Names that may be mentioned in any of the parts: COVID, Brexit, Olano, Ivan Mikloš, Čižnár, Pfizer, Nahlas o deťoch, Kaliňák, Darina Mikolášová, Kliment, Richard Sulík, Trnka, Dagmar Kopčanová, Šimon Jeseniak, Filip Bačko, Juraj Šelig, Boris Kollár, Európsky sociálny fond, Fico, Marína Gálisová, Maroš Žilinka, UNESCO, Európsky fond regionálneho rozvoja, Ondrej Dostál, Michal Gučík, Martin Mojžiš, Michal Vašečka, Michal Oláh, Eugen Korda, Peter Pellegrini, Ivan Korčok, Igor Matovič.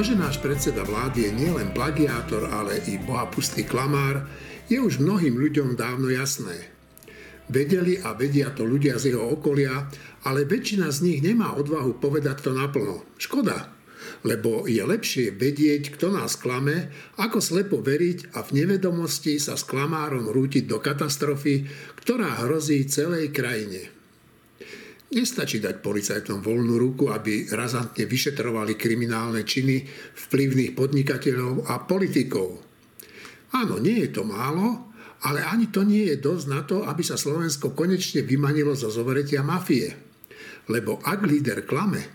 To, že náš predseda vlády je nielen plagiátor, ale i bohapustý klamár, je už mnohým ľuďom dávno jasné. Vedeli a vedia to ľudia z jeho okolia, ale väčšina z nich nemá odvahu povedať to naplno. Škoda, lebo je lepšie vedieť, kto nás klame, ako slepo veriť a v nevedomosti sa s klamárom rútiť do katastrofy, ktorá hrozí celej krajine. Nestačí dať policajtom voľnú ruku, aby razantne vyšetrovali kriminálne činy vplyvných podnikateľov a politikov. Áno, nie je to málo, ale ani to nie je dosť na to, aby sa Slovensko konečne vymanilo zo zoveretia mafie. Lebo ak líder klame,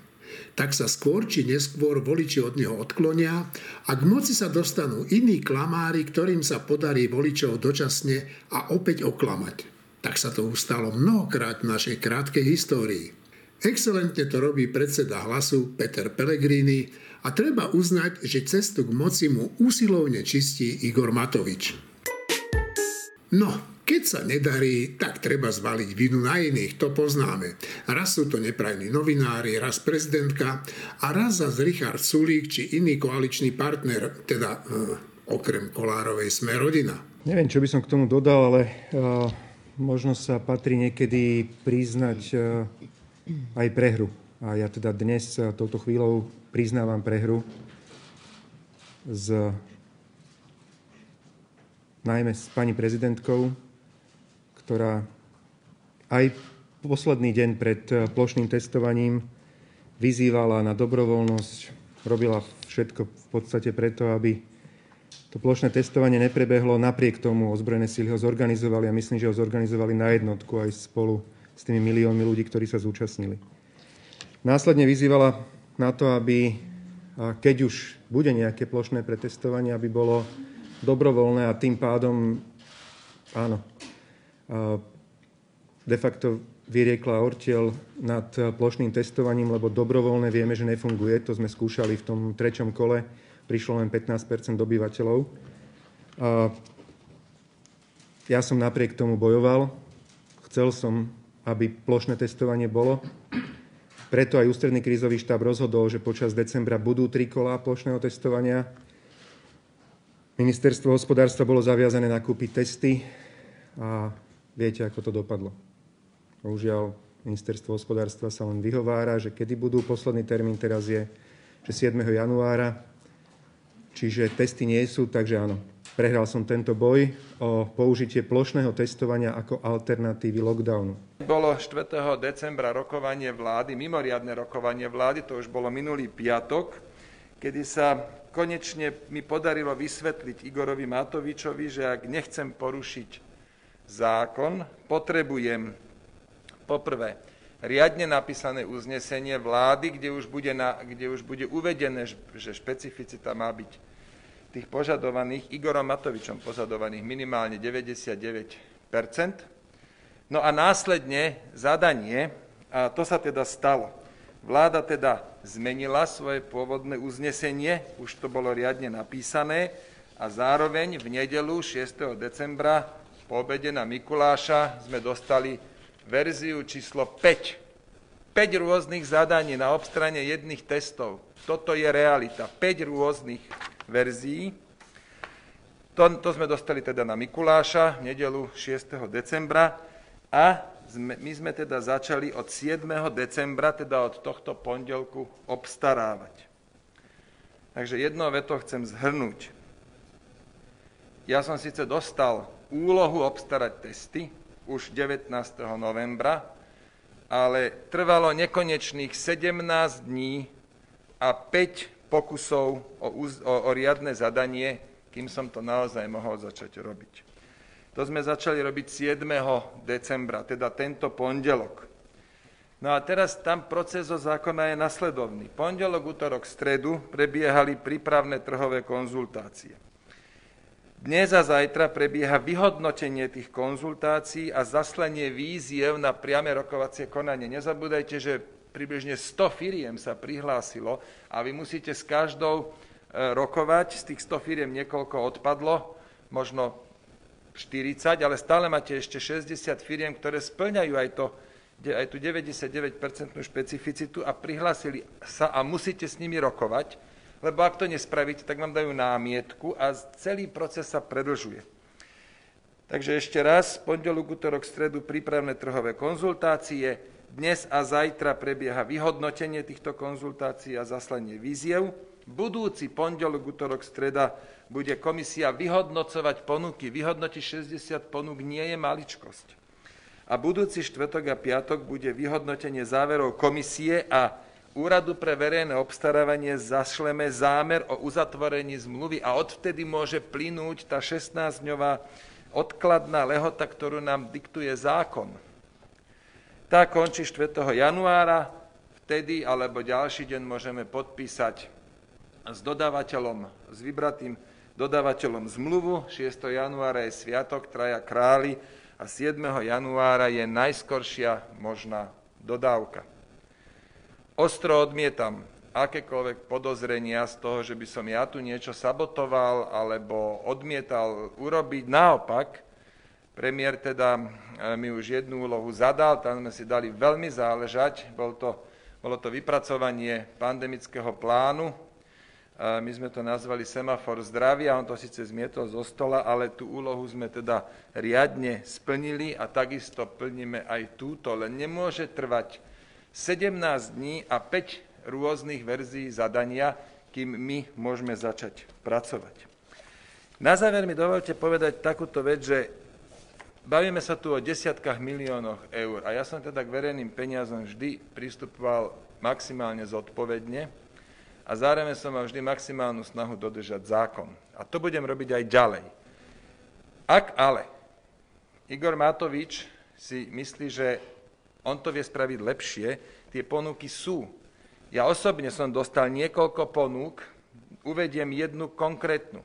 tak sa skôr či neskôr voliči od neho odklonia a k moci sa dostanú iní klamári, ktorým sa podarí voličov dočasne a opäť oklamať. Tak sa to už stalo mnohokrát v našej krátkej histórii. Excelentne to robí predseda Hlasu Peter Pellegrini a treba uznať, že cestu k moci mu úsilovne čistí Igor Matovič. No, keď sa nedarí, tak treba zvaliť vinu na iných, to poznáme. Raz sú to neprajní novinári, raz prezidentka a raz zase Richard Sulík či iný koaličný partner, teda okrem Kollárovej Sme rodina. Neviem, čo by som k tomu dodal, ale... Možno sa patrí niekedy priznať aj prehru. A ja teda dnes touto chvíľou priznávam prehru najmä s pani prezidentkou, ktorá aj posledný deň pred plošným testovaním vyzývala na dobrovoľnosť, robila všetko v podstate preto, aby to plošné testovanie neprebehlo, napriek tomu ozbrojené síly ho zorganizovali a myslím, že ho zorganizovali na jednotku aj spolu s tými miliónmi ľudí, ktorí sa zúčastnili. Následne vyzývala na to, aby, keď už bude nejaké plošné pretestovanie, aby bolo dobrovoľné a tým pádom, áno, de facto vyriekla ortiel nad plošným testovaním, lebo dobrovoľné vieme, že nefunguje, to sme skúšali v tom 3. kole, prišlo len 15% obyvateľov. Ja som napriek tomu bojoval. Chcel som, aby plošné testovanie bolo. Preto aj ústredný krízový štáb rozhodol, že počas decembra budú 3 kolá plošného testovania. Ministerstvo hospodárstva bolo zaviazané nakúpiť testy a viete, ako to dopadlo. Bohužiaľ, ministerstvo hospodárstva sa len vyhovára, že kedy budú. Posledný termín teraz je, že 7. januára. Čiže testy nie sú, takže áno, prehral som tento boj o použitie plošného testovania ako alternatívy lockdownu. Bolo 4. decembra rokovanie vlády, mimoriadne rokovanie vlády, to už bolo minulý piatok, kedy sa konečne mi podarilo vysvetliť Igorovi Matovičovi, že ak nechcem porušiť zákon, potrebujem poprvé riadne napísané uznesenie vlády, kde už bude uvedené, že špecificita má byť tých požadovaných, Igorom Matovičom požadovaných minimálne 99%. No a následne zadanie, a to sa teda stalo. Vláda teda zmenila svoje pôvodné uznesenie, už to bolo riadne napísané, a zároveň v nedeľu 6. decembra po obede na Mikuláša sme dostali verziu číslo 5. 5 rôznych zadaní na obstrane jedných testov. Toto je realita. 5 rôznych verzií. To sme dostali teda na Mikuláša v nedeľu 6. decembra a my sme teda začali od 7. decembra, teda od tohto pondelku, obstarávať. Takže jednou vetou chcem zhrnúť. Ja som síce dostal úlohu obstarať testy, už 19. novembra, ale trvalo nekonečných 17 dní a 5 pokusov o riadne zadanie, kým som to naozaj mohol začať robiť. To sme začali robiť 7. decembra, teda tento pondelok. No a teraz tam proces zo zákona je nasledovný. Pondelok, utorok, stredu prebiehali prípravné trhové konzultácie. Dnes a zajtra prebieha vyhodnotenie tých konzultácií a zaslanie výziev na priame rokovacie konanie. Nezabúdajte, že približne 100 firiem sa prihlásilo a vy musíte s každou rokovať. Z tých 100 firiem niekoľko odpadlo, možno 40, ale stále máte ešte 60 firiem, ktoré spĺňajú aj tú 99% špecificitu a prihlásili sa a musíte s nimi rokovať. lebo ak to nespravíte, tak vám dajú námietku a celý proces sa predlžuje. Takže ešte raz, pondelok, utorok, stredu prípravné trhové konzultácie. Dnes a zajtra prebieha vyhodnotenie týchto konzultácií a zaslanie výziev. Budúci pondelok, utorok, streda bude komisia vyhodnocovať ponuky. Vyhodnotiť 60 ponúk nie je maličkosť. A budúci štvrtok a piatok bude vyhodnotenie záverov komisie a Úradu pre verejné obstarávanie zašleme zámer o uzatvorení zmluvy a odvtedy môže plynúť tá 16-dňová odkladná lehota, ktorú nám diktuje zákon. Tá končí 4. januára, vtedy alebo ďalší deň môžeme podpísať s dodávateľom, s vybratým dodávateľom zmluvu. 6. januára je sviatok Traja králi a 7. januára je najskoršia možná dodávka. Ostro odmietam akékoľvek podozrenia z toho, že by som ja tu niečo sabotoval alebo odmietal urobiť. Naopak, premiér teda mi už jednu úlohu zadal, tam sme si dali veľmi záležať. Bolo to vypracovanie pandemického plánu. My sme to nazvali semafor zdravia, on to síce zmietol zo stola, ale tú úlohu sme teda riadne splnili a takisto plníme aj túto, len nemôže trvať 17 dní a 5 rôznych verzií zadania, kým my môžeme začať pracovať. Na záver mi dovolte povedať takúto vec, že bavíme sa tu o desiatkách miliónoch eur a ja som teda k verejným peniazom vždy pristupoval maximálne zodpovedne a zároveň som mal vždy maximálnu snahu dodržať zákon. A to budem robiť aj ďalej. Ak ale Igor Matovič si myslí, že on to vie spraviť lepšie, tie ponuky sú. Ja osobne som dostal niekoľko ponúk, uvediem jednu konkrétnu.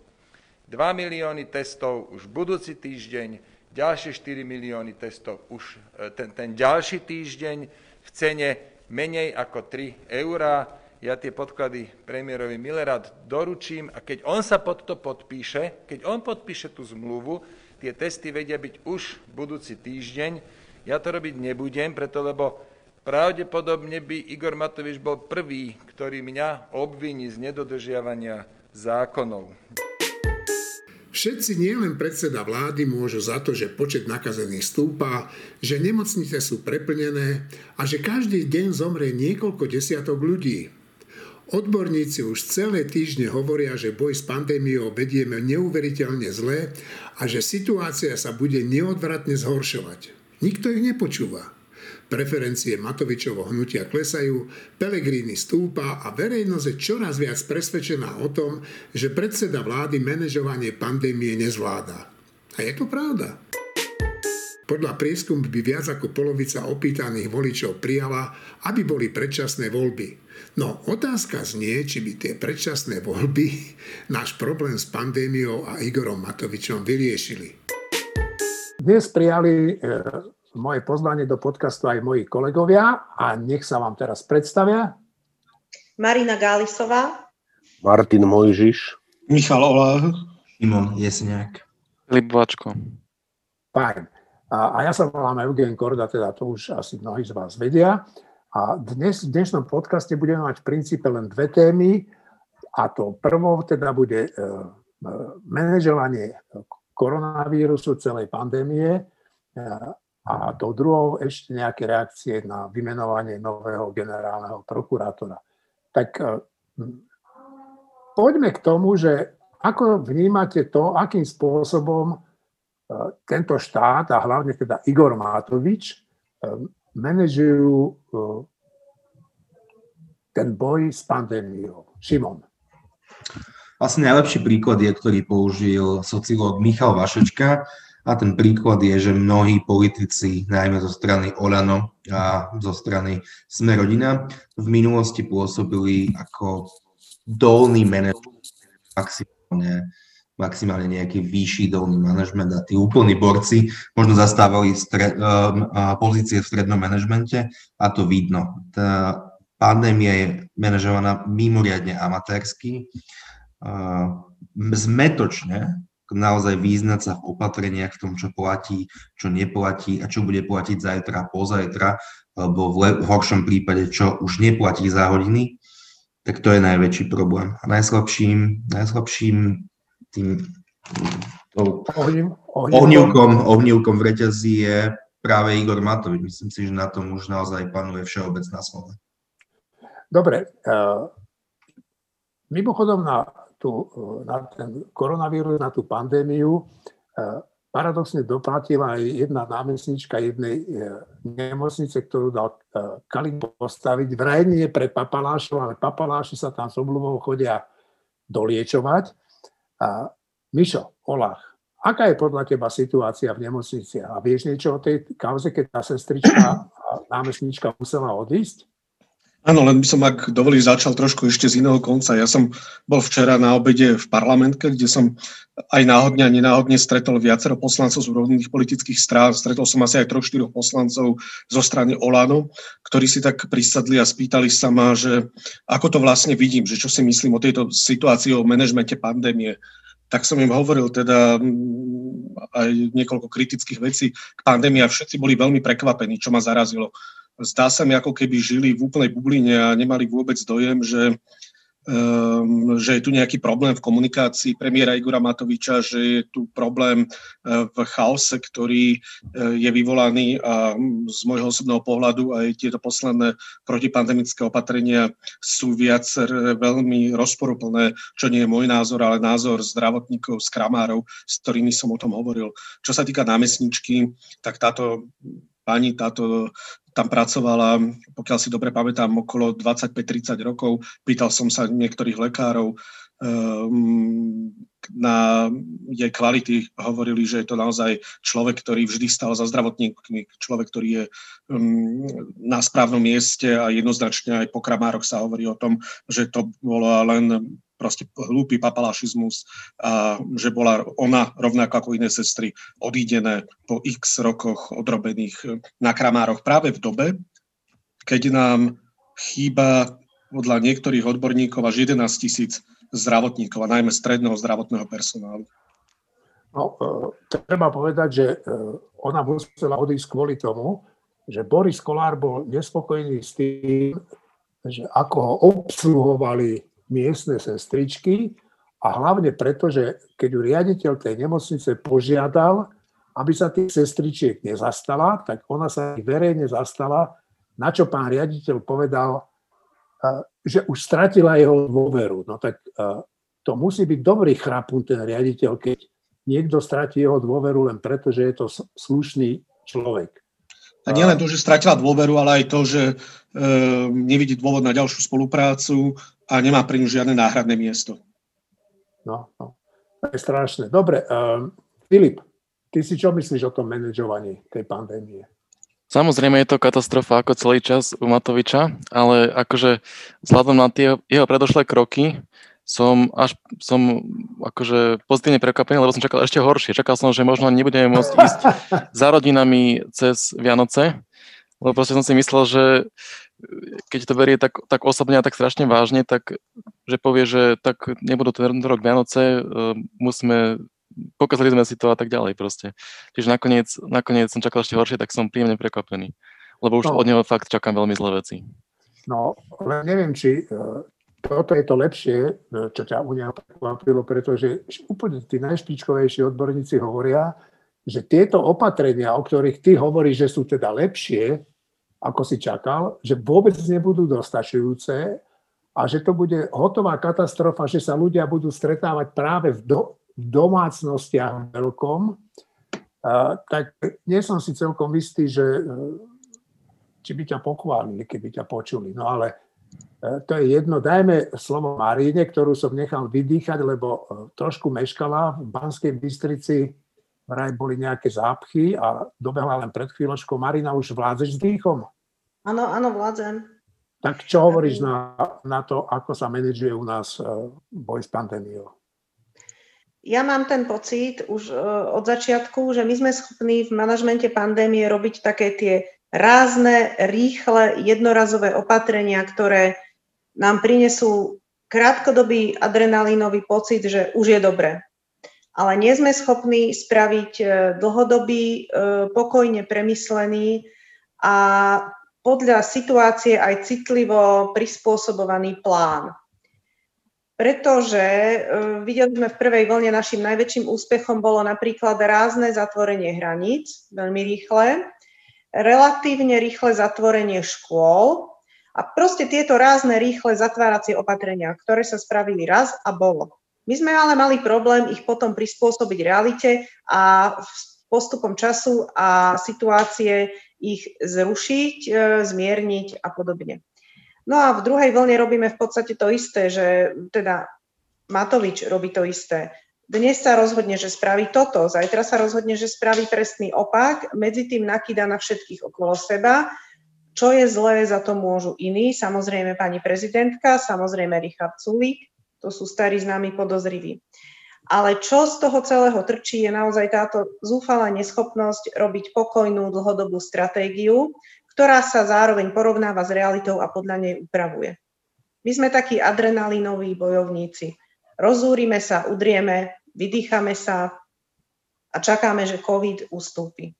2 milióny testov už budúci týždeň, ďalšie 4 milióny testov už ten ďalší týždeň v cene menej ako 3 €. Ja tie podklady premiérovi Millerad doručím a keď on sa pod to podpíše, keď on podpíše tú zmluvu, tie testy vedia byť už budúci týždeň. Ja to robiť nebudem, preto lebo pravdepodobne by Igor Matovič bol prvý, ktorý mňa obviní z nedodržiavania zákonov. Všetci, nielen predseda vlády, môžu za to, že počet nakazených stúpa, že nemocnice sú preplnené a že každý deň zomrie niekoľko desiatok ľudí. Odborníci už celé týždne hovoria, že boj s pandémiou vedieme neuveriteľne zle a že situácia sa bude neodvratne zhoršovať. Nikto ich nepočúva. Preferencie Matovičovho hnutia klesajú, Pellegrini stúpa a verejnosť je čoraz viac presvedčená o tom, že predseda vlády manažovanie pandémie nezvláda. A je to pravda. Podľa prieskumu by viac ako polovica opýtaných voličov prijala, aby boli predčasné voľby. No otázka znie, či by tie predčasné voľby náš problém s pandémiou a Igorom Matovičom vyriešili. Dnes prijali moje pozvanie do podcastu aj moji kolegovia a nech sa vám teraz predstavia. Marína Gálisová. Martin Mojžiš. Michal Oláh. Šimon Jeseniak. Filip Vačko. Fajn. A ja sa volám Eugen Korda, teda to už asi mnohí z vás vedia. A dnes v dnešnom podcaste budeme mať v princípe len dve témy. A to prvou teda bude manažovanie koronavírusu, celej pandémie a tou druhou ešte nejaké reakcie na vymenovanie nového generálneho prokurátora. Tak poďme k tomu, že ako vnímate to, akým spôsobom tento štát a hlavne teda Igor Matovič manažujú ten boj s pandémiou. Šimon. Vlastne najlepší príklad je, ktorý použil sociológ Michal Vašečka a ten príklad je, že mnohí politici, najmä zo strany Olano a zo strany Sme rodina, v minulosti pôsobili ako dolný manažment, maximálne nejaký vyšší dolný manažment a tí úplní borci možno zastávali pozície v strednom manažmente a to vidno. Tá pandémia je manažovaná mimoriadne amatérsky, zmetočne, naozaj význať sa v opatreniach, v tom, čo platí, čo neplatí a čo bude platiť zajtra, pozajtra, alebo v horšom prípade, čo už neplatí za hodiny. tak to je najväčší problém. A najslabším tým ohnívkom v reťazí je práve Igor Matovič. Myslím si, že na tom už naozaj panuje všeobecná slovo. Dobre. Mimochodom na ten koronavírus, na tú pandémiu, paradoxne doplatila aj jedna námestnička jednej nemocnice, ktorú dal Kaliňák postaviť. Vraj nie pre papalášov, ale papaláši sa tam s obľubou chodia doliečovať. A Michal Oláh, aká je podľa teba situácia v nemocnici? A vieš niečo o tej kauze, keď tá sestrička námestnička musela odísť? Áno, len by som, ak dovolíš, začal trošku ešte z iného konca. Ja som bol včera na obede v parlamentke, kde som aj náhodne a nenáhodne stretol viacero poslancov z rôznych politických strán. Stretol som asi aj 3-4 poslancov zo strany Olano, ktorí si tak prisadli a spýtali sa ma, že ako to vlastne vidím, že čo si myslím o tejto situácii, o manažmente pandémie. Tak som im hovoril teda aj niekoľko kritických vecí k pandémii a všetci boli veľmi prekvapení, čo ma zarazilo. Zdá sa mi, ako keby žili v úplnej bubline a nemali vôbec dojem, že je tu nejaký problém v komunikácii premiéra Igora Matoviča, že je tu problém v chaose, ktorý je vyvolaný a z môjho osobného pohľadu aj tieto posledné protipandemické opatrenia sú veľmi rozporuplné, čo nie je môj názor, ale názor zdravotníkov, skramárov, s ktorými som o tom hovoril. Čo sa týka námestničky, tak táto pani, tam pracovala, pokiaľ si dobre pamätám, okolo 25-30 rokov. Pýtal som sa niektorých lekárov na jej kvality. Hovorili, že je to naozaj človek, ktorý vždy stál za zdravotníkmi, človek, ktorý je na správnom mieste a jednoznačne aj po kramároch sa hovorí o tom, že to bola len proste hlúpy papalášizmus a že bola ona rovnako ako iné sestry odídené po x rokoch odrobených na kramároch práve v dobe, keď nám chýba podľa niektorých odborníkov až 11 000 zdravotníkov a najmä stredného zdravotného personálu. No, treba povedať, že ona musela odísť kvôli tomu, že Boris Kollár bol nespokojený s tým, že ako ho obsluhovali miestne sestričky a hlavne preto, že keď ju riaditeľ tej nemocnice požiadal, aby sa tých sestričiek nezastala, tak ona sa ich verejne zastala, na čo pán riaditeľ povedal, že už stratila jeho dôveru. No tak to musí byť dobrý chrapun ten riaditeľ, keď niekto stratí jeho dôveru len preto, že je to slušný človek. A nielen to, že stratila dôveru, ale aj to, že nevidí dôvod na ďalšiu spoluprácu a nemá pri ňu žiadne náhradné miesto. No, to je strašné. Dobre, Filip, ty si čo myslíš o tom manažovaní tej pandémie? Samozrejme je to katastrofa ako celý čas u Matoviča, ale akože vzhľadom na tie jeho predošlé kroky som akože pozitívne prekvapený, lebo som čakal ešte horšie. Čakal som, že možno nebudeme môcť ísť za rodinami cez Vianoce, lebo proste som si myslel, že keď to berie tak osobne a tak strašne vážne, tak že povie, že tak nebudú ten rok Vianoce, pokazali sme si to a tak ďalej proste. Čiže nakoniec som čakal ešte horšie, tak som príjemne prekvapený, lebo už od neho fakt čakám veľmi zlé veci. No, ale neviem, či toto je to lepšie, čo ťa u neho prekvapilo, pretože úplne tí najšpičkovejší odborníci hovoria, že tieto opatrenia, o ktorých ty hovoríš, že sú teda lepšie, ako si čakal, že vôbec nebudú dostačujúce a že to bude hotová katastrofa, že sa ľudia budú stretávať práve v domácnostiach veľkom, tak nie som si celkom istý, že či by ťa pochválili, keby ťa počuli. No ale to je jedno. Dajme slovo Maríne, ktorú som nechal vydýchať, lebo trošku meškala. V Banskej Bystrici vraj boli nejaké zápchy a dobehla len pred chvíľočkou. Marina, už vládzeš s dýchom? Áno, vládzem. Tak čo hovoríš na to, ako sa manažuje u nás boj s pandémiou? Ja mám ten pocit už od začiatku, že my sme schopní v manažmente pandémie robiť také tie rázne, rýchle, jednorazové opatrenia, ktoré nám prinesú krátkodobý adrenalínový pocit, že už je dobre. Ale nie sme schopní spraviť dlhodobý, pokojne premyslený a podľa situácie aj citlivo prispôsobovaný plán. Pretože videli sme v prvej vlne, našim najväčším úspechom bolo napríklad rázne zatvorenie hraníc, veľmi rýchle, relatívne rýchle zatvorenie škôl a proste tieto rázne rýchle zatváracie opatrenia, ktoré sa spravili raz a bolo. My sme ale mali problém ich potom prispôsobiť realite a postupom času a situácie ich zrušiť, zmierniť a podobne. No a v druhej vlne robíme v podstate to isté, že teda Matovič robí to isté. Dnes sa rozhodne, že spraví toto, zajtra sa rozhodne, že spraví presný opak, medzi tým nakýda na všetkých okolo seba. Čo je zlé, za to môžu iní, samozrejme pani prezidentka, samozrejme Richard Sulík, to sú starí známi podozriví. Ale čo z toho celého trčí, je naozaj táto zúfalá neschopnosť robiť pokojnú dlhodobú stratégiu, ktorá sa zároveň porovnáva s realitou a podľa nej upravuje. My sme takí adrenalinoví bojovníci. Rozúrime sa, udrieme, vydýchame sa a čakáme, že COVID ustúpi.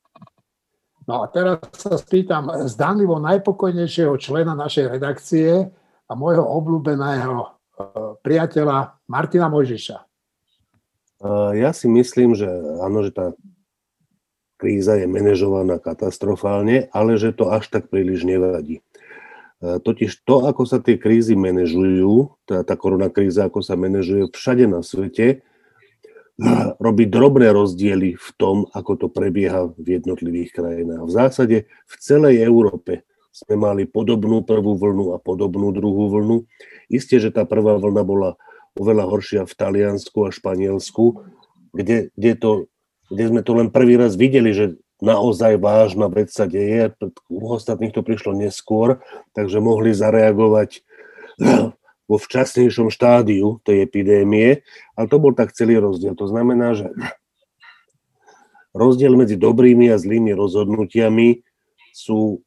No a teraz sa spýtam zdánlivo najpokojnejšieho člena našej redakcie a môjho obľúbeného priateľa Martina Mojžiša. Ja si myslím, že áno, že tá kríza je manažovaná katastrofálne, ale že to až tak príliš nevadí. Totiž to, ako sa tie krízy manažujú, teda tá koronakríza, ako sa manažuje všade na svete, robí drobné rozdiely v tom, ako to prebieha v jednotlivých krajinách. V zásade v celej Európe sme mali podobnú prvú vlnu a podobnú druhú vlnu. Isté, že tá prvá vlna bola oveľa horšia v Taliansku a Španielsku, kde sme to len prvý raz videli, že naozaj vážna vec sa deje, u ostatných to prišlo neskôr, takže mohli zareagovať vo včasnejšom štádiu tej epidémie, ale to bol tak celý rozdiel. To znamená, že rozdiel medzi dobrými a zlými rozhodnutiami sú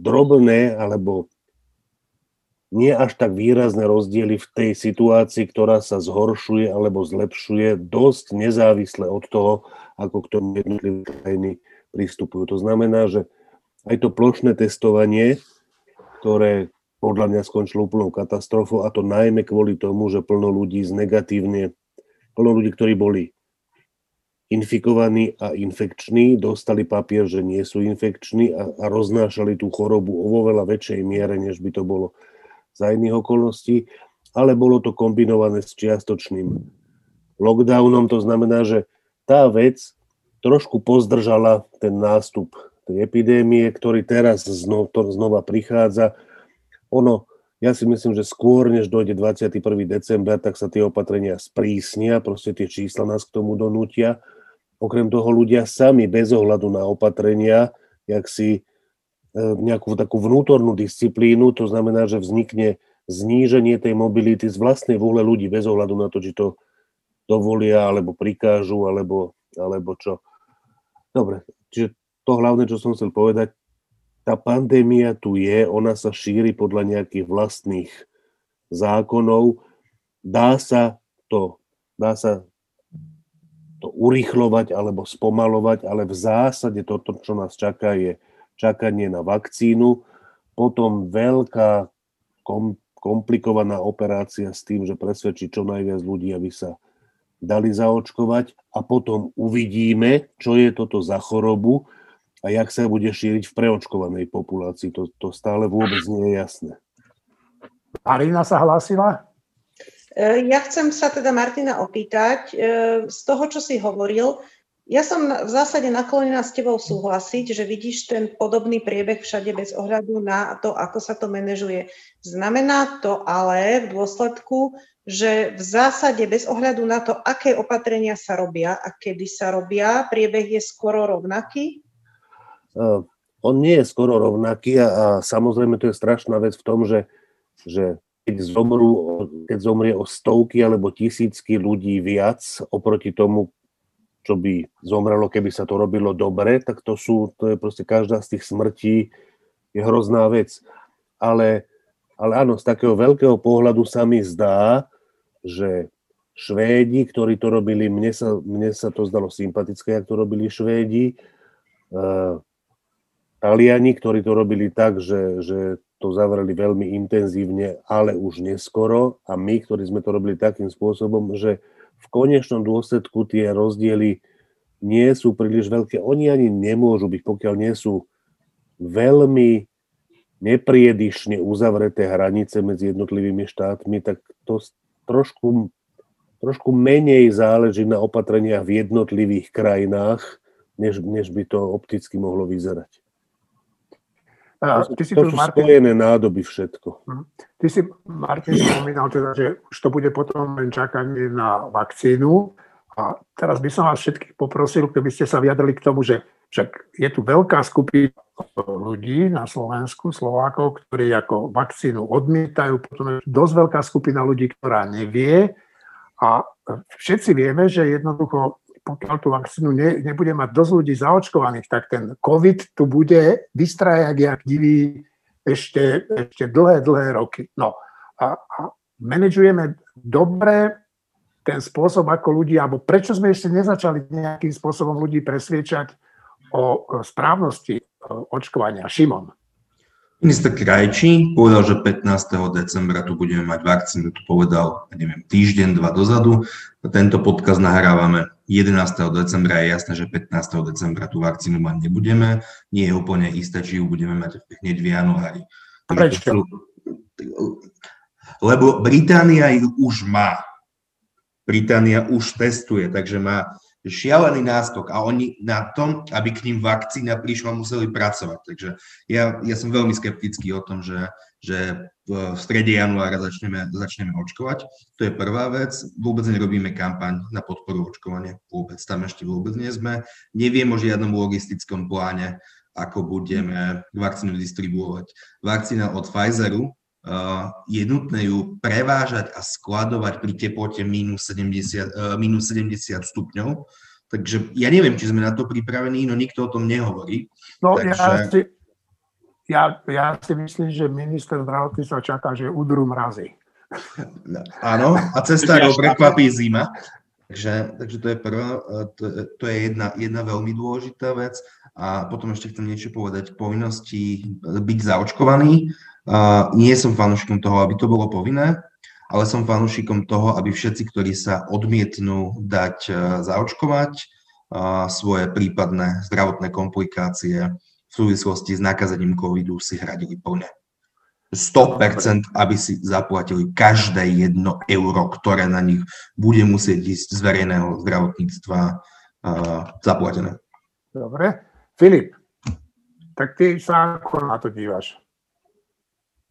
drobné alebo nie až tak výrazné rozdiely v tej situácii, ktorá sa zhoršuje alebo zlepšuje, dosť nezávisle od toho, ako k tomu jednotlivé krajiny pristupujú. To znamená, že aj to plošné testovanie, ktoré podľa mňa skončilo úplnou katastrofou, a to najmä kvôli tomu, že plno ľudí, ktorí boli infikovaní a infekční, dostali papier, že nie sú infekční a roznášali tú chorobu vo veľa väčšej miere, než by to bolo za iných okolností, ale bolo to kombinované s čiastočným lockdownom, to znamená, že tá vec trošku pozdržala ten nástup tej epidémie, ktorý teraz znova prichádza. Ja si myslím, že skôr, než dojde 21. december, tak sa tie opatrenia sprísnia, proste tie čísla nás k tomu donútia. Okrem toho ľudia sami bez ohľadu na opatrenia, jak si nejakú takú vnútornú disciplínu, to znamená, že vznikne zníženie tej mobility z vlastnej vôle ľudí bez ohľadu na to, či to dovolia, alebo prikážu, alebo čo. Dobre, čiže to hlavné, čo som chcel povedať, tá pandémia tu je, ona sa šíri podľa nejakých vlastných zákonov, dá sa to urýchlovať alebo spomalovať, ale v zásade toto, čo nás čaká, je čakanie na vakcínu, potom veľká komplikovaná operácia s tým, že presvedčí čo najviac ľudí, aby sa dali zaočkovať, a potom uvidíme, čo je toto za chorobu a jak sa bude šíriť v preočkovanej populácii. To stále vôbec nie je jasné. Marína sa hlásila? Ja chcem sa teda Martina opýtať. Z toho, čo si hovoril, ja som v zásade naklonená s tebou súhlasiť, že vidíš ten podobný priebeh všade bez ohľadu na to, ako sa to manažuje. Znamená to ale v dôsledku, že v zásade bez ohľadu na to, aké opatrenia sa robia a kedy sa robia, priebeh je skoro rovnaký? On nie je skoro rovnaký a samozrejme to je strašná vec v tom, že keď zomrie o stovky alebo tisícky ľudí viac oproti tomu, čo by zomrelo, keby sa to robilo dobre, tak to je proste každá z tých smrtí je hrozná vec. Ale áno, z takého veľkého pohľadu sa mi zdá, že Švédi, ktorí to robili, mne sa to zdalo sympatické, jak to robili Švédi, tá Taliani, ktorí to robili tak, že to zavreli veľmi intenzívne, ale už neskoro. A my, ktorí sme to robili takým spôsobom, že v konečnom dôsledku tie rozdiely nie sú príliš veľké. Oni ani nemôžu byť, pokiaľ nie sú veľmi nepriedišne uzavreté hranice medzi jednotlivými štátmi, tak to trošku menej záleží na opatreniach v jednotlivých krajinách, než by to opticky mohlo vyzerať. To sú Martin, spojené nádoby všetko. Ty si, Martin, spomínal teda, že už to bude potom len čakanie na vakcínu. A teraz by som vás všetkých poprosil, keby ste sa vyjadrili k tomu, že však je tu veľká skupina ľudí na Slovensku, Slovákov, ktorí ako vakcínu odmietajú, potom je dosť veľká skupina ľudí, ktorá nevie. A všetci vieme, že jednoducho pokiaľ tú vakcínu nebude mať dosť ľudí zaočkovaných, tak ten COVID tu bude vystrajať jak divý ešte dlhé roky. No a manažujeme dobre ten spôsob, ako ľudí, alebo prečo sme ešte nezačali nejakým spôsobom ľudí presviečať o správnosti očkovania. Šimon. Minister Krajčí povedal, že 15. decembra tu budeme mať vakcínu, to povedal, týždeň, dva dozadu. Tento podcast nahrávame 11. decembra, je jasné, že 15. decembra tú vakcínu mať nebudeme. Nie je úplne isté, či ju budeme mať hneď v januári. Prečo? Lebo Británia ju už má. Británia už testuje, takže má šialený náskok a oni na tom, aby k ním vakcína prišla, museli pracovať. Takže ja som veľmi skeptický o tom, že v strede januára začneme očkovať. To je prvá vec. Vôbec nerobíme kampaň na podporu očkovania. Vôbec, tam ešte vôbec nie sme. Neviem o žiadnom logistickom pláne, ako budeme vakcínu distribuovať. Vakcína od Pfizeru, je nutné ju prevážať a skladovať pri teplote minus 70 stupňov. Takže ja neviem, či sme na to pripravení, no nikto o tom nehovorí. No takže... ja si myslím, že minister zdravotníctva čaká, že udrú mrazy. No, áno, a cestárov prekvapí zima. Takže to je prvá, to je jedna veľmi dôležitá vec. A potom ešte chcem niečo povedať k povinnosti byť zaočkovaný. Nie som fanúšikom toho, aby to bolo povinné, ale som fanúšikom toho, aby všetci, ktorí sa odmietnú dať zaočkovať, svoje prípadné zdravotné komplikácie v súvislosti s nakazením covidu si hradili plne. 100%, aby si zaplatili každé jedno euro, ktoré na nich bude musieť ísť z verejného zdravotníctva zaplatené. Dobre. Filip, tak ty sa ako na to dívaš?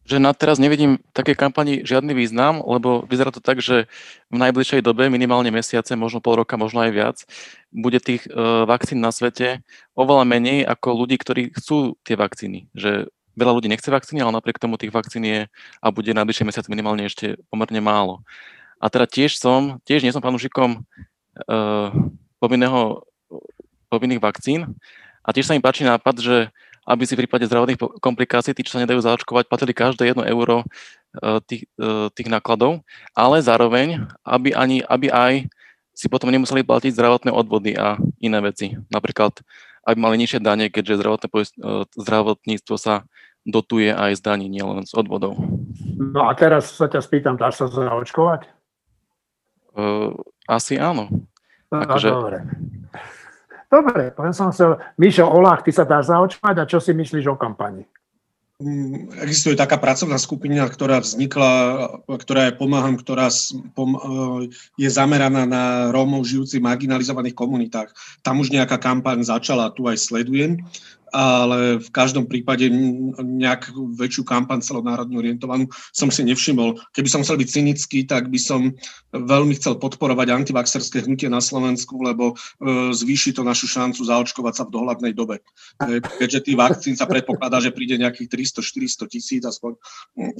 Že na teraz nevidím také kampani žiadny význam, lebo vyzerá to tak, že v najbližšej dobe, minimálne mesiace, možno pol roka, možno aj viac, bude tých vakcín na svete oveľa menej ako ľudí, ktorí chcú tie vakcíny. Že veľa ľudí nechce vakcíny, ale napriek tomu tých vakcín je a bude na najbližšie mesiace minimálne ešte pomerne málo. A teda tiež nie som fanúšikom povinných vakcín a tiež sa mi páči nápad, že aby si v prípade zdravotných komplikácií tí, čo sa nedajú zaočkovať, platili každé jedno euro tých nákladov, ale zároveň, aby aj si potom nemuseli platiť zdravotné odvody a iné veci. Napríklad aby mali nižšie dane, keďže zdravotníctvo sa dotuje aj z daní, nielen z odvodov. No a teraz sa ťa spýtam, dáš sa zaočkovať? Asi áno. No, akože... Dobre, len som chcel... Mišo Oláh, ty sa dáš zaočkovať a čo si myslíš o kampani? Existuje taká pracovná skupina, ktorá vznikla, ktorá je zameraná na Rómov žijúcich v marginalizovaných komunitách. Tam už nejaká kampaň začala, tu aj sledujem, ale v každom prípade nejakú väčšiu kampaň celonárodne orientovanú som si nevšimol. Keby som chcel byť cynický, tak by som veľmi chcel podporovať antivaxerské hnutie na Slovensku, lebo zvýši to našu šancu zaočkovať sa v dohľadnej dobe. Keďže tých vakcín sa predpokladá, že príde nejakých 300-400 tisíc, aspoň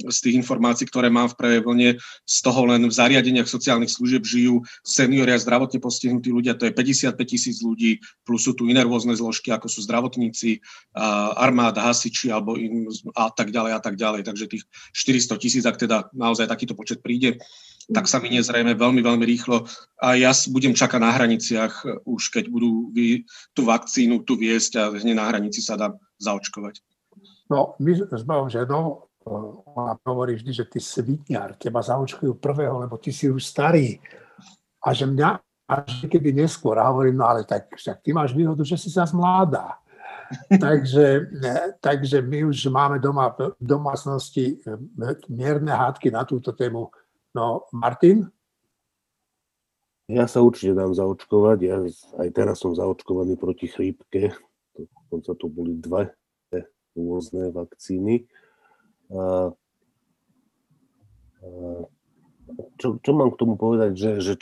z tých informácií, ktoré mám v prvej vlne, z toho len v zariadeniach sociálnych služieb žijú seniori a zdravotne postihnutí ľudia, to je 55 tisíc ľudí, plus sú tu iné rôzne zložky, ako sú zdravotníci, armáda, hasiči alebo in, a tak ďalej. Takže tých 400 000, ak teda naozaj takýto počet príde, tak sa minie zrejme veľmi, veľmi rýchlo. A ja budem čakať na hraniciach už, keď budú tú vakcínu tu viesť a hneď na hranici sa dá zaočkovať. No, my s mojou ženou, ona hovorí vždy, že ty svitňar, teba zaočkujú prvého, lebo ty si už starý. A že mňa až keby neskôr. A hovorím, no ale tak však ty máš výhodu, že si zás mladá. takže my už máme doma v domácnosti mierne hádky na túto tému. No, Martin? Ja sa určite dám zaočkovať. Ja aj teraz som zaočkovaný proti chrípke. Dokonca tu boli dva rôzne vakcíny. Čo mám k tomu povedať, že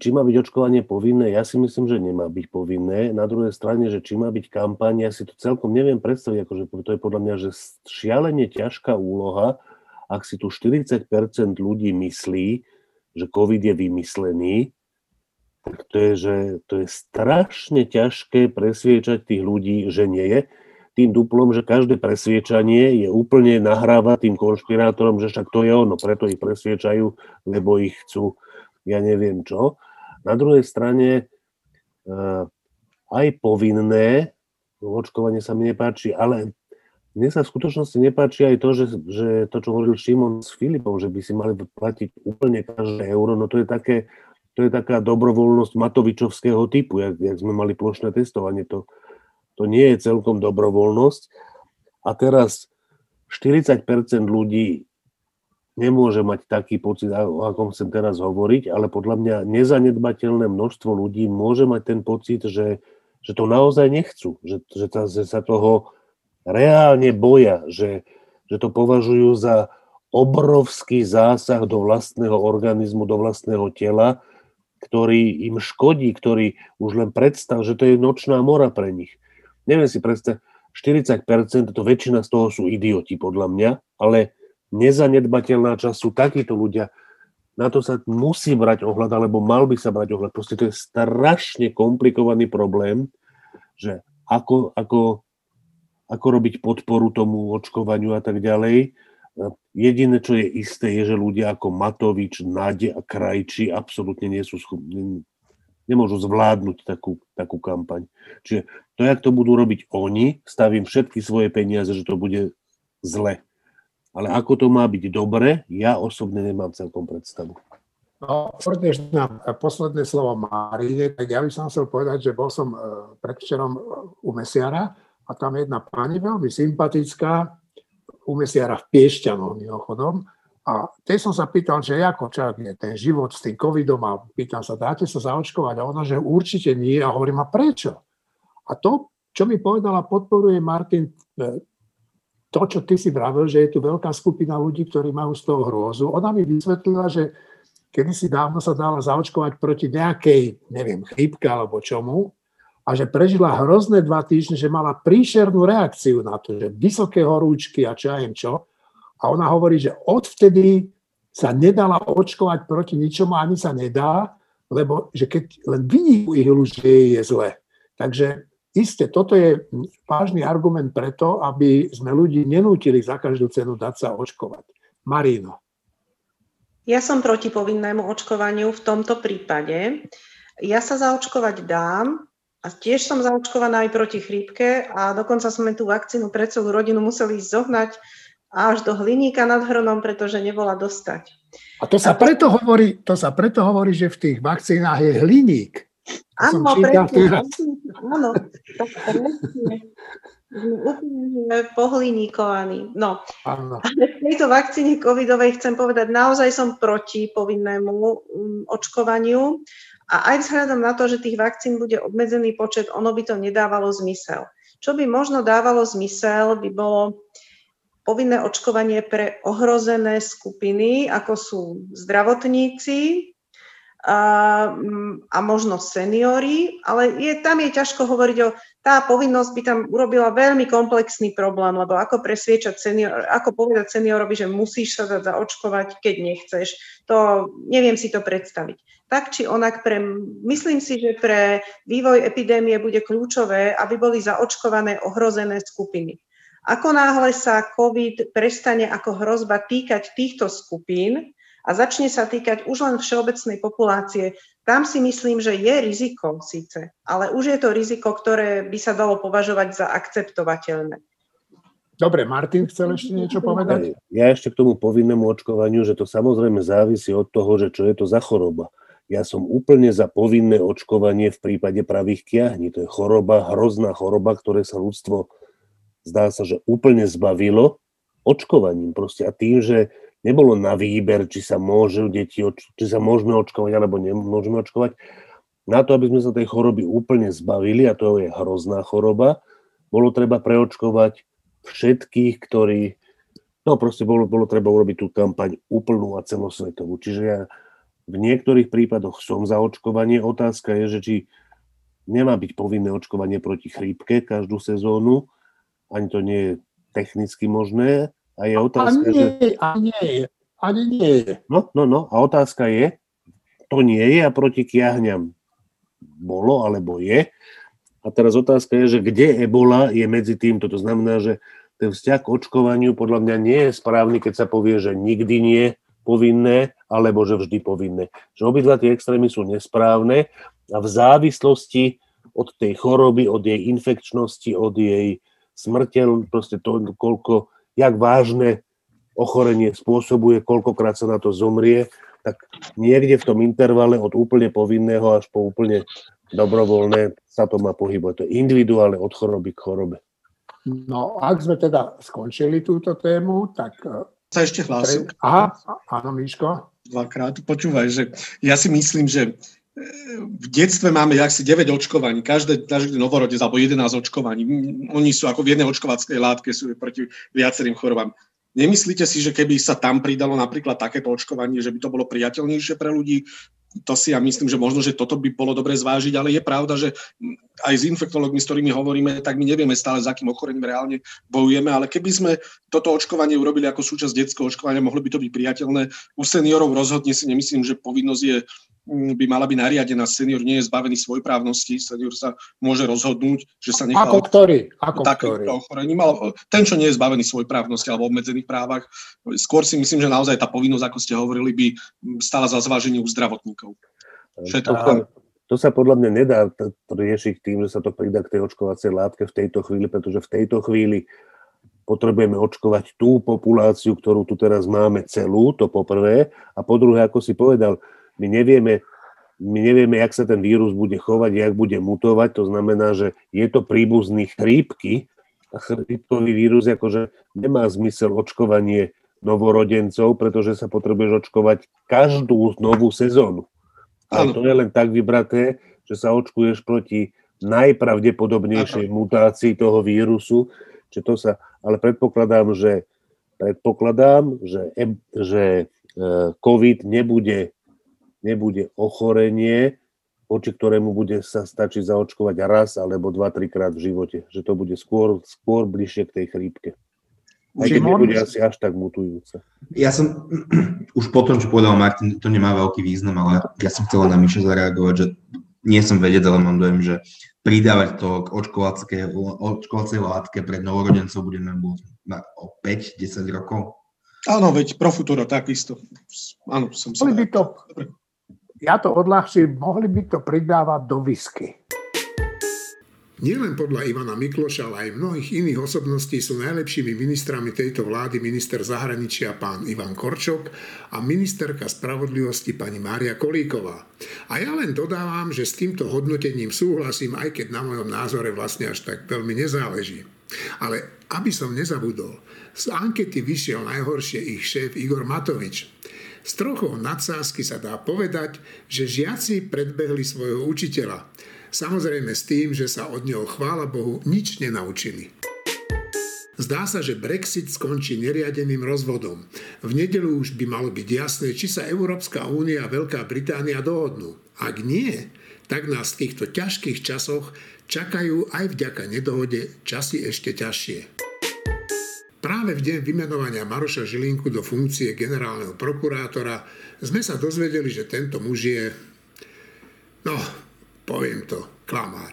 či má byť očkovanie povinné? Ja si myslím, že nemá byť povinné. Na druhej strane, že či má byť kampaň, ja si to celkom neviem predstaviť, akože to je podľa mňa, že šialene ťažká úloha, ak si tu 40% ľudí myslí, že COVID je vymyslený, tak to je strašne ťažké presviečať tých ľudí, že nie je. Tým duplom, že každé presviečanie je úplne nahráva tým konšpirátorom, že však to je ono, preto ich presviečajú, lebo ich chcú, ja neviem čo. Na druhej strane aj povinné, očkovanie sa mi nepáči, ale mne sa v skutočnosti nepáči aj to, že to, čo hovoril Šimon s Filipom, že by si mali platiť úplne každé euro, no to je taká dobrovoľnosť Matovičovského typu, jak sme mali plošné testovanie, to nie je celkom dobrovoľnosť. A teraz 40% ľudí nemôže mať taký pocit, o akom chcem teraz hovoriť, ale podľa mňa nezanedbateľné množstvo ľudí môže mať ten pocit, že to naozaj nechcú, že sa toho reálne boja, že to považujú za obrovský zásah do vlastného organizmu, do vlastného tela, ktorý im škodí, ktorý už len predstav, že to je nočná mora pre nich. Neviem si predstaviť, 40%, to väčšina z toho sú idioti podľa mňa, ale nezanedbateľná časť sú takíto ľudia. Na to sa musí brať ohľad, alebo mal by sa brať ohľad. Proste to je strašne komplikovaný problém, že ako robiť podporu tomu očkovaniu a tak ďalej. Jediné, čo je isté, je, že ľudia ako Matovič, Nádej a Krajčí absolútne nie sú schopní, nemôžu zvládnuť takú kampaň. Čiže to, jak to budú robiť oni, stavím všetky svoje peniaze, že to bude zle. Ale ako to má byť dobre, ja osobne nemám celkom predstavu. No, než nám posledné slovo Márie, tak ja by som chcel povedať, že bol som predvčerom u Mesiara a tam jedna pani veľmi sympatická, u Mesiara v Piešťanoch mimochodom. A teď som sa pýtal, že ako čakne ten život s tým covidom a pýtam sa, dáte sa zaočkovať? A ona, že určite nie. A hovorím, a prečo? A to, čo mi povedala, podporuje Martin to, čo ty si vravel, že je tu veľká skupina ľudí, ktorí majú z toho hrôzu. Ona mi vysvetlila, že kedysi dávno sa dala zaočkovať proti nejakej, neviem, chrípke alebo čomu, a že prežila hrozné 2 týždne, že mala príšernú reakciu na to, že vysoké horúčky a čo ja viem čo. A ona hovorí, že odvtedy sa nedala očkovať proti ničomu, ani sa nedá, lebo že keď len vidí u ich ľudí, je zle. Takže iste, toto je vážny argument preto, aby sme ľudí nenútili za každú cenu dať sa očkovať. Maríno. Ja som proti povinnému očkovaniu v tomto prípade. Ja sa zaočkovať dám, a tiež som zaočkovaná aj proti chrípke a dokonca sme tú vakcínu pre celú rodinu museli zohnať až do Hliníka nad Hronom, pretože nebola dostať. A to sa preto hovorí, že v tých vakcínach je hliník. Áno, áno. Pohliníkovaný. No, ale v tejto vakcíne covidovej chcem povedať, naozaj som proti povinnému očkovaniu. A aj vzhľadom na to, že tých vakcín bude obmedzený počet, ono by to nedávalo zmysel. Čo by možno dávalo zmysel, by bolo povinné očkovanie pre ohrozené skupiny, ako sú zdravotníci a možno seniori, ale tam je ťažko hovoriť o... Tá povinnosť by tam urobila veľmi komplexný problém, lebo ako presviečať senior, ako povedať seniorovi, že musíš sa dať zaočkovať, keď nechceš, to neviem si to predstaviť. tak či onak myslím si, že pre vývoj epidémie bude kľúčové, aby boli zaočkované ohrozené skupiny. Ako náhle sa COVID prestane ako hrozba týkať týchto skupín a začne sa týkať už len všeobecnej populácie, tam si myslím, že je riziko síce, ale už je to riziko, ktoré by sa dalo považovať za akceptovateľné. Dobre, Martin, chcel ešte niečo povedať? Ja ešte k tomu povinnému očkovaniu, že to samozrejme závisí od toho, že čo je to za choroba. Ja som úplne za povinné očkovanie v prípade pravých kiahní. To je choroba, hrozná choroba, ktoré sa ľudstvo, zdá sa, že úplne zbavilo očkovaním proste. A tým, že nebolo na výber, či sa môžu deti, či sa môžeme očkovať, alebo nemôžeme očkovať. Na to, aby sme sa tej choroby úplne zbavili, a to je hrozná choroba, bolo treba preočkovať všetkých, ktorí... No proste bolo treba urobiť tú kampaň úplnú a celosvetovú. Čiže ja v niektorých prípadoch som za očkovanie. Otázka je, že či nemá byť povinné očkovanie proti chrípke každú sezónu. Ani to nie je technicky možné. A je otázka, Ani nie je. No. A otázka je, to nie je a proti kiahňam bolo alebo je. A teraz otázka je, že kde ebola je medzi týmto. To znamená, že ten vzťah k očkovaniu podľa mňa nie je správny, keď sa povie, že nikdy nie povinné, alebo že vždy povinné. Že obidva tie extrémy sú nesprávne a v závislosti od tej choroby, od jej infekčnosti, od jej smrteľnosti, proste to, koľko, jak vážne ochorenie spôsobuje, koľkokrát sa na to zomrie, tak niekde v tom intervale od úplne povinného až po úplne dobrovoľné sa to má pohybovať. To je individuálne od choroby k chorobe. No, ak sme teda skončili túto tému, tak... Sa ešte hlásil. Aha, áno, Míško. Dvakrát. Počúvaj, že ja si myslím, že v detstve máme asi 9 očkovaní, každý novorodec alebo 11 očkovaní. Oni sú ako v jednej očkovackej látke, sú proti viacerým chorobám. Nemyslíte si, že keby sa tam pridalo napríklad takéto očkovanie, že by to bolo priateľnejšie pre ľudí? To si ja myslím, že možno, že toto by bolo dobre zvážiť, ale je pravda, že aj s infektológmi, s ktorými hovoríme, tak my nevieme stále, s akým ochorením reálne bojujeme, ale keby sme toto očkovanie urobili ako súčasť detského očkovania, mohlo by to byť priateľné. U seniorov rozhodne si nemyslím, že povinnosť by mala byť nariadená. Senior nie je zbavený svojprávnosti, senior sa môže rozhodnúť, že sa nechá... Ako ktorý? Ochorením, ale ten, čo nie je zbavený svojprávnosti alebo obmedzených právach, skôr si myslím, že naozaj tá povinnosť, ako ste hovorili, by stála za zváženie u zdravotníkov. To sa podľa mňa nedá riešiť tým, že sa to pridá k tej očkovacej látke v tejto chvíli, pretože v tejto chvíli potrebujeme očkovať tú populáciu, ktorú tu teraz máme celú, to poprvé, a po druhé, ako si povedal, my nevieme, jak sa ten vírus bude chovať, jak bude mutovať, to znamená, že je to príbuzný chrípky a chrípkový vírus, akože nemá zmysel očkovanie novorodencov, pretože sa potrebuješ očkovať každú novú sezónu. A to je len tak vybraté, že sa očkuješ proti najpravdepodobnejšej mutácii toho vírusu. Ale predpokladám, že COVID nebude ochorenie, voči ktorému bude sa stačiť zaočkovať raz alebo 2-3 krát v živote. Že to bude skôr bližšie k tej chrípke. Aj keď nebude asi až tak mutujúce. Ja som, už po tom, čo povedal Martin, to nemá veľký význam, ale ja som chcel na Miša zareagovať, že nie som vedieť, ale mám dojem, že pridávať to k očkovacej látke pre novorodencov budeme o 5-10 rokov. Áno, veď pro futuro takisto. Áno, som sa... Ja to odľahčím, mohli by to pridávať do whisky. Nielen podľa Ivana Mikloša, ale aj mnohých iných osobností sú najlepšími ministrami tejto vlády minister zahraničia pán Ivan Korčok a ministerka spravodlivosti pani Mária Kolíková. A ja len dodávam, že s týmto hodnotením súhlasím, aj keď na mojom názore vlastne až tak veľmi nezáleží. Ale aby som nezabudol, z ankety vyšiel najhoršie ich šéf Igor Matovič. S trochou nadsázky sa dá povedať, že žiaci predbehli svojho učiteľa. Samozrejme s tým, že sa od neho, chvála Bohu, nič nenaučili. Zdá sa, že Brexit skončí neriadeným rozvodom. V nedeľu už by malo byť jasné, či sa Európska únia a Veľká Británia dohodnú. Ak nie, tak nás v týchto ťažkých časoch čakajú aj vďaka nedohode časy ešte ťažšie. Práve v deň vymenovania Maroša Žilinku do funkcie generálneho prokurátora sme sa dozvedeli, že tento muž je No, poviem to, klamár.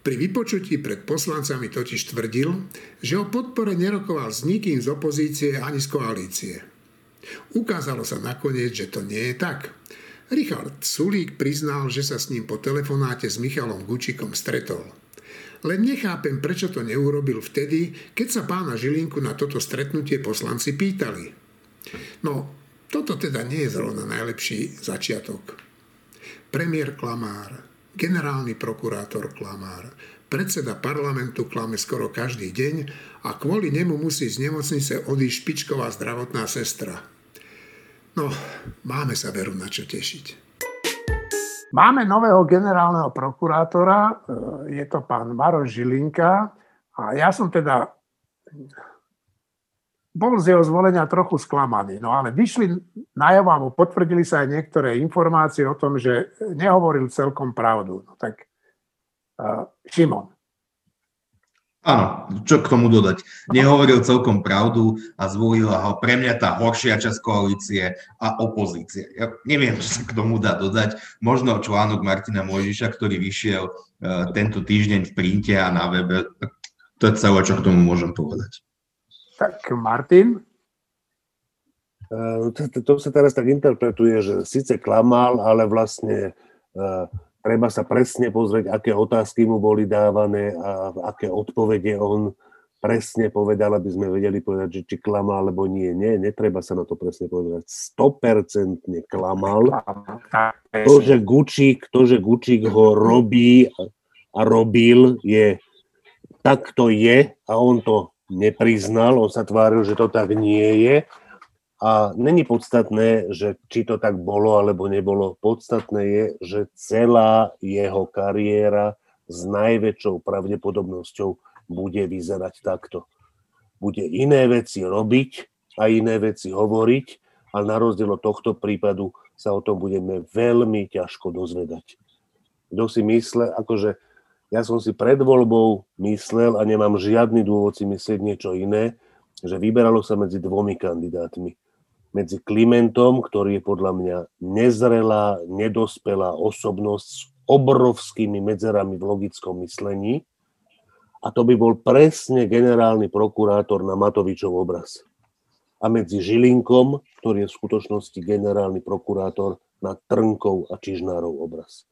Pri vypočutí pred poslancami totiž tvrdil, že o podpore nerokoval s nikým z opozície ani z koalície. Ukázalo sa nakoniec, že to nie je tak. Richard Sulík priznal, že sa s ním po telefonáte s Michalom Gučíkom stretol. Len nechápem, prečo to neurobil vtedy, keď sa pána Žilinku na toto stretnutie poslanci pýtali. No, toto teda nie je zrovna najlepší začiatok. Premiér klamár, generálny prokurátor klamár, predseda parlamentu klame skoro každý deň a kvôli nemu musí z nemocnice odísť špičková zdravotná sestra. No, máme sa veru na čo tešiť. Máme nového generálneho prokurátora, je to pán Maroš Žilinka a ja som teda bol z jeho zvolenia trochu sklamaný, no ale vyšli najavo a potvrdili sa aj niektoré informácie o tom, že nehovoril celkom pravdu. No tak Šimon. Áno, čo k tomu dodať? Nehovoril celkom pravdu a zvolila ho pre mňa tá horšia časť koalície a opozície. Ja neviem, čo sa k tomu dá dodať. Možno článok Martina Mojžiša, ktorý vyšiel tento týždeň v printe a na webe. To je celé, čo k tomu môžem povedať. Tak Martin? To sa teraz tak interpretuje, že síce klamal, ale vlastne... Treba sa presne pozrieť, aké otázky mu boli dávané a aké odpovede on presne povedal, aby sme vedeli povedať, že či klamal, alebo nie. Nie, netreba sa na to presne povedať. 100% klamal. To, že Gučík ho robí a robil, je tak to je a on to nepriznal, on sa tváril, že to tak nie je. A není podstatné, že či to tak bolo alebo nebolo. Podstatné je, že celá jeho kariéra s najväčšou pravdepodobnosťou bude vyzerať takto. Bude iné veci robiť a iné veci hovoriť a na rozdiel od tohto prípadu sa o tom budeme veľmi ťažko dozvedať. Kto si myslel, akože ja som si pred voľbou myslel a nemám žiadny dôvod si myslieť niečo iné, že vyberalo sa medzi dvomi kandidátmi. Medzi Klimentom, ktorý je podľa mňa nezrelá, nedospelá osobnosť s obrovskými medzerami v logickom myslení a to by bol presne generálny prokurátor na Matovičov obraz. A medzi Žilinkom, ktorý je v skutočnosti generálny prokurátor na Trnkov a Čižnárov obraz.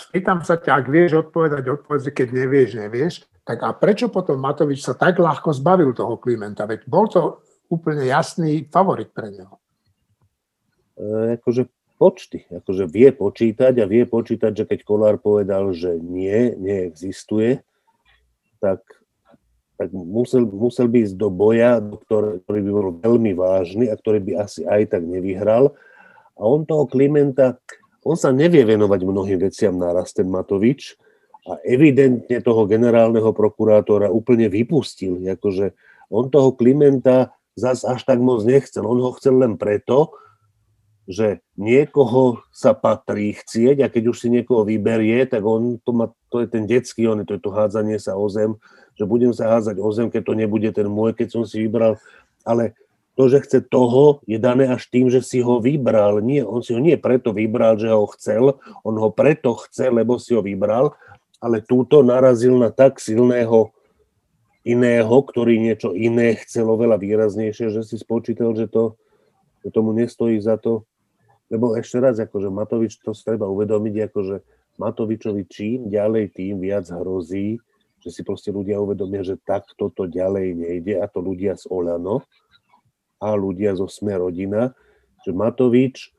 Spýtam sa ťa, ak vieš odpovedať, odpovedz, keď nevieš. Tak a prečo potom Matovič sa tak ľahko zbavil toho Klimenta? Veď bol to úplne jasný favorit pre neho. Akože vie počítať a vie počítať, že keď Kollár povedal, že nie, neexistuje, tak musel by ísť do boja, ktorý by bol veľmi vážny a ktorý by asi aj tak nevyhral. A on toho Klimenta, on sa nevie venovať mnohým veciam naraz, ten Matovič, a evidentne toho generálneho prokurátora úplne vypustil. Akože on toho Klimenta zas až tak moc nechcel. On ho chcel len preto, že niekoho sa patrí chcieť a keď už si niekoho vyberie, tak on to je ten detský, to je to hádzanie sa o zem, že budem sa hádzať o zem, keď to nebude ten môj, keď som si vybral. Ale to, že chce toho, je dané až tým, že si ho vybral. Nie, on si ho nie preto vybral, že ho chcel, on ho preto chce, lebo si ho vybral, ale túto narazil na tak silného iného, ktorý niečo iné chcel oveľa výraznejšie, že si spočítal, že tomu nestojí za to. Lebo ešte raz, akože Matovič, to si treba uvedomiť, akože Matovičovi čím ďalej, tým viac hrozí, že si proste ľudia uvedomia, že takto to ďalej nejde, a to ľudia z Olano a ľudia zo Sme rodina, že Matovič...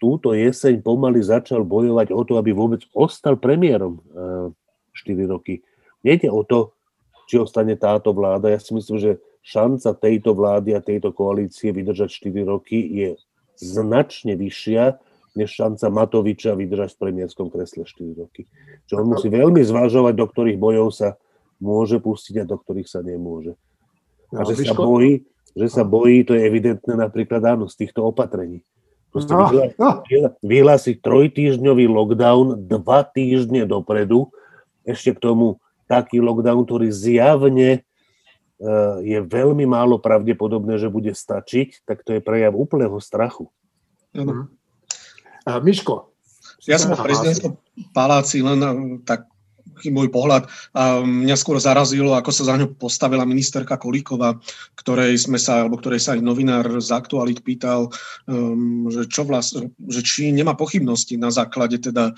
túto jeseň pomaly začal bojovať o to, aby vôbec ostal premiérom 4 roky. Nejde o to, či ostane táto vláda. Ja si myslím, že šanca tejto vlády a tejto koalície vydržať 4 roky je značne vyššia, než šanca Matoviča vydržať v premiérskom kresle 4 roky. Čiže on musí veľmi zvažovať, do ktorých bojov sa môže pustiť a do ktorých sa nemôže. A že sa bojí, to je evidentné napríklad áno, z týchto opatrení. Vyhlásiť 3-týždňový lockdown 2 týždne dopredu. Ešte k tomu taký lockdown, ktorý zjavne je veľmi málo pravdepodobné, že bude stačiť, tak to je prejav úplného strachu. Miško. Ja som v prezidentskom paláci, len taký môj pohľad. A mňa skôr zarazilo, ako sa za ňu postavila ministerka Kolíková, ktorej sa aj novinár z Aktualit pýtal, že či nemá pochybnosti na základe teda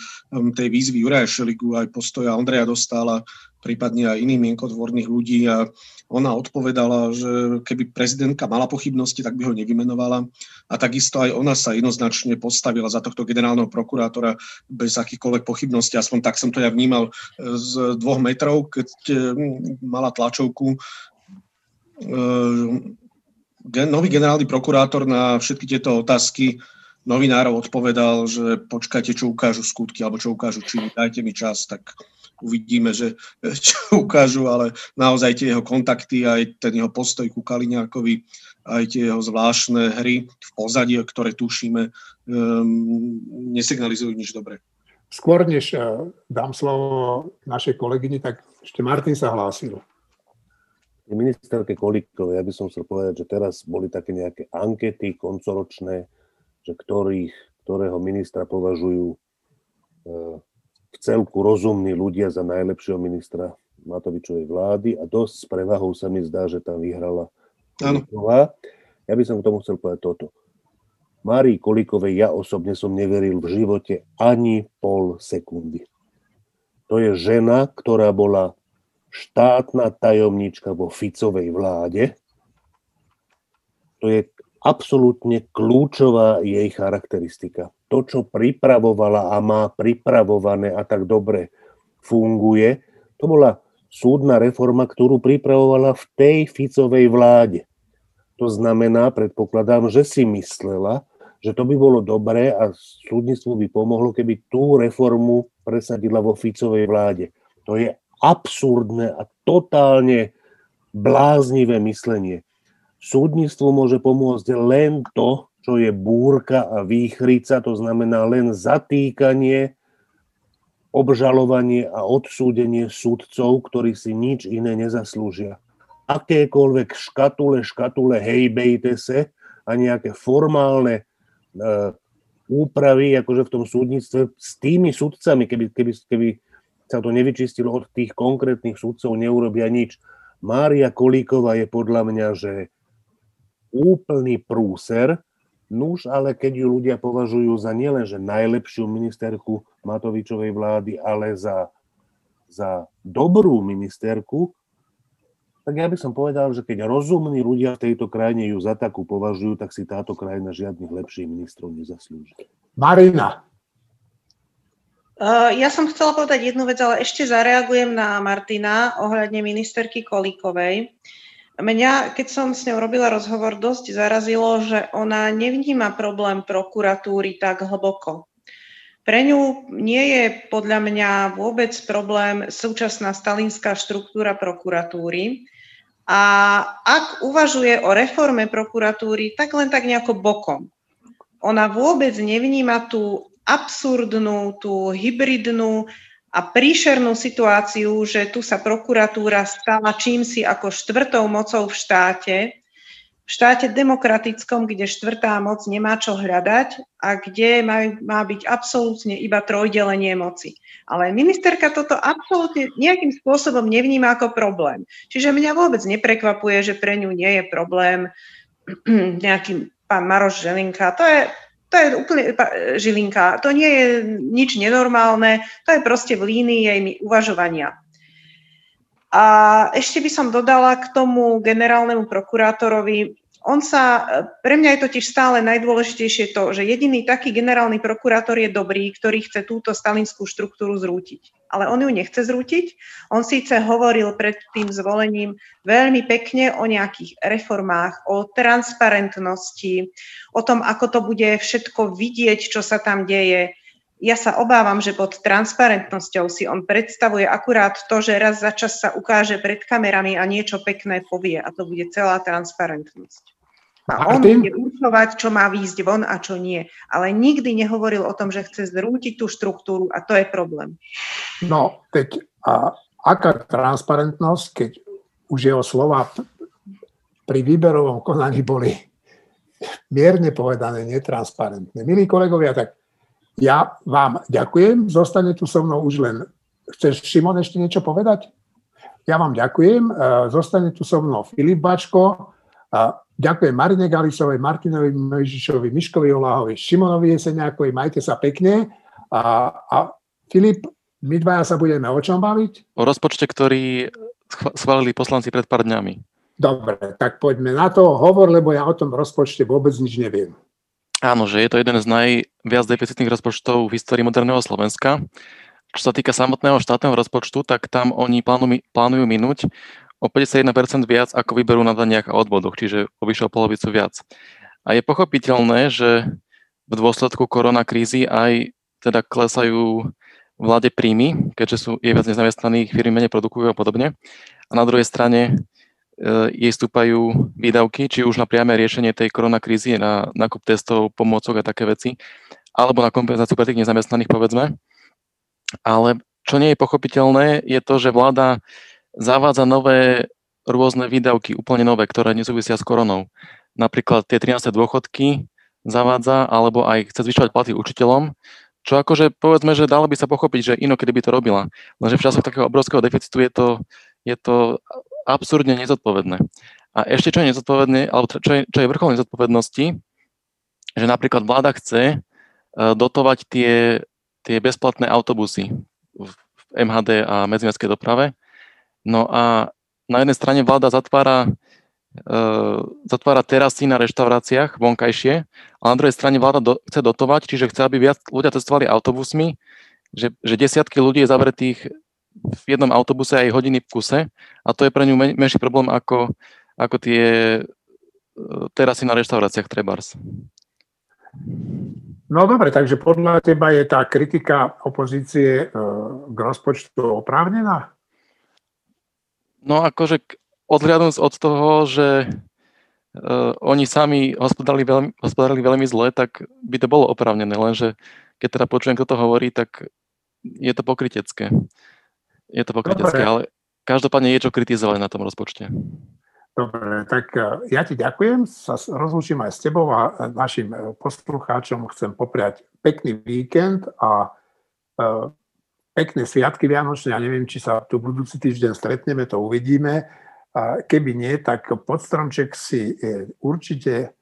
tej výzvy Juraja Šeligu aj postoja Ondreja Dostála, prípadne aj iných mienkotvorných ľudí. A ona odpovedala, že keby prezidentka mala pochybnosti, tak by ho nevymenovala. A takisto aj ona sa jednoznačne postavila za tohto generálneho prokurátora bez akýchkoľvek pochybností. Aspoň tak som to ja vnímal z 2 metrov, keď mala tlačovku. Nový generálny prokurátor na všetky tieto otázky novinárov odpovedal, že počkajte, čo ukážu skutky, alebo čo ukážu činy, dajte mi čas, tak uvidíme, že čo ukážu, ale naozaj tie jeho kontakty, aj ten jeho postoj ku Kaliňákovi, aj tie jeho zvláštne hry v pozadí, ktoré tušíme, nesignalizujú nič dobré. Skôr, než dám slovo našej kolegyni, tak ešte Martin sa hlásil. Ministerke Kolíkovej, ja by som chcel povedať, že teraz boli také nejaké ankety koncoročné, že ktorého ministra považujú v celku rozumní ľudia za najlepšieho ministra Matovičovej vlády a dosť s prevahou sa mi zdá, že tam vyhrala Kolíková. Ja by som k tomu chcel povedať toto. Márii Kolíkovej ja osobne som neveril v živote ani pol sekundy. To je žena, ktorá bola štátna tajomníčka vo Ficovej vláde. To je absolútne kľúčová jej charakteristika. To, čo pripravovala a má pripravované a tak dobre funguje, to bola súdna reforma, ktorú pripravovala v tej Ficovej vláde. To znamená, predpokladám, že si myslela, že to by bolo dobré a súdnictvu by pomohlo, keby tú reformu presadila vo Ficovej vláde. To je absurdné a totálne bláznivé myslenie. Súdnictvu môže pomôcť len to, čo je búrka a výchrica, to znamená len zatýkanie, obžalovanie a odsúdenie sudcov, ktorí si nič iné nezaslúžia. Akékoľvek škatule hejbejtese a nejaké formálne úpravy, akože v tom súdnictve, s tými sudcami, keby sa to nevyčistilo od tých konkrétnych sudcov, neurobia nič. Mária Kolíková je podľa mňa, že úplný prúser. Nuž, ale keď ju ľudia považujú za nielenže najlepšiu ministerku Matovičovej vlády, ale za dobrú ministerku, tak ja by som povedal, že keď rozumní ľudia v tejto krajine ju za takú považujú, tak si táto krajina žiadnych lepších ministrov nezaslúži. Marina. Ja som chcela povedať jednu vec, ale ešte zareagujem na Martina ohľadne ministerky Kolíkovej. Mňa, keď som s ňou robila rozhovor, dosť zarazilo, že ona nevníma problém prokuratúry tak hlboko. Pre ňu nie je podľa mňa vôbec problém súčasná stalinská štruktúra prokuratúry. A ak uvažuje o reforme prokuratúry, tak len tak nejako bokom. Ona vôbec nevníma tú absurdnú, tú hybridnú a príšernú situáciu, že tu sa prokuratúra stala čímsi ako štvrtou mocou v štáte demokratickom, kde štvrtá moc nemá čo hľadať a kde má byť absolútne iba trojdelenie moci. Ale ministerka toto absolútne nejakým spôsobom nevníma ako problém. Čiže mňa vôbec neprekvapuje, že pre ňu nie je problém nejaký pán Maroš Žilinka. To je úplne Žilinka. To nie je nič nenormálne, to je proste v línii jej uvažovania. A ešte by som dodala k tomu generálnemu prokurátorovi. Pre mňa je totiž stále najdôležitejšie to, že jediný taký generálny prokurátor je dobrý, ktorý chce túto stalinskú štruktúru zrútiť. Ale on ju nechce zrútiť. On síce hovoril pred tým zvolením veľmi pekne o nejakých reformách, o transparentnosti, o tom, ako to bude všetko vidieť, čo sa tam deje. Ja sa obávam, že pod transparentnosťou si on predstavuje akurát to, že raz za čas sa ukáže pred kamerami a niečo pekné povie a to bude celá transparentnosť. A on bude určovať, čo má výjsť von a čo nie. Ale nikdy nehovoril o tom, že chce zrútiť tú štruktúru a to je problém. No, teď aká transparentnosť, keď už jeho slova pri výberovom konaní boli mierne povedané netransparentné. Milí kolegovia, tak Ja vám ďakujem, zostane tu so mnou už len... Chceš, Šimon, ešte niečo povedať? Ja vám ďakujem, zostane tu so mnou Filip Bačko, ďakujem Marine Gálisovej, Martinovi Mojžišovi, Miškovi Oláhovi, Šimonovi Jeseniakovi, majte sa pekne. A Filip, my dvaja sa budeme o čom baviť? O rozpočte, ktorý schválili poslanci pred pár dňami. Dobre, tak poďme na to. Hovor, lebo ja o tom rozpočte vôbec nič neviem. Áno, že je to jeden z najviac deficitných rozpočtov v histórii moderného Slovenska. Čo sa týka samotného štátneho rozpočtu, tak tam oni plánujú minúť o 51% viac, ako vyberú na daniach a odvodoch, čiže o vyššiu polovicu viac. A je pochopiteľné, že v dôsledku koronakrízy aj teda klesajú vláde príjmy, keďže je viac nezamestnaných, firmy menej produkujú a podobne. A na druhej strane jej stúpajú výdavky, či už na priame riešenie tej koronakrízy, na nákup testov, pomôcok a také veci, alebo na kompenzáciu pre tých nezamestnaných, povedzme. Ale čo nie je pochopiteľné, je to, že vláda zavádza nové rôzne výdavky, úplne nové, ktoré nesúvisia s koronou. Napríklad tie 13. dôchodky zavádza, alebo aj chce zvyšovať platy učiteľom, čo akože povedzme, že dalo by sa pochopiť, že inokedy by to robila. Lenže v časoch takého obrovského deficitu je to absurdne nezodpovedné. A ešte čo je nezodpovedné, alebo čo je vrchol nezodpovednosti, že napríklad vláda chce dotovať tie bezplatné autobusy v MHD a medzimestskej doprave. No a na jednej strane vláda zatvára terasy na reštauráciách vonkajšie, a na druhej strane vláda chce dotovať, čiže chce, aby viac ľudia cestovali autobusmi, že desiatky ľudí je zavretých v jednom autobuse aj hodiny v kuse, a to je pre ňu menší problém ako tie terasy na reštauráciách trebárs. No dobre, takže podľa teba je tá kritika opozície k rozpočtu oprávnená? No akože odhliadnúc od toho, že oni sami hospodárili veľmi zle, tak by to bolo oprávnené, lenže keď teda počujem, kto to hovorí, tak je to pokrytecké. Je to pokrytecké, dobre. Ale každopádne je čo kritizovať na tom rozpočte. Dobre, tak ja ti ďakujem, sa rozlúčim aj s tebou a našim poslucháčom chcem popriať pekný víkend a pekné sviatky vianočné. Ja neviem, či sa tu budúci týždeň stretneme, to uvidíme. A keby nie, tak pod stromček si určite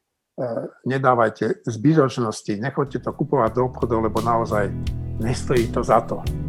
nedávajte zbytočnosti, nechoďte to kupovať do obchodov, lebo naozaj nestojí to za to.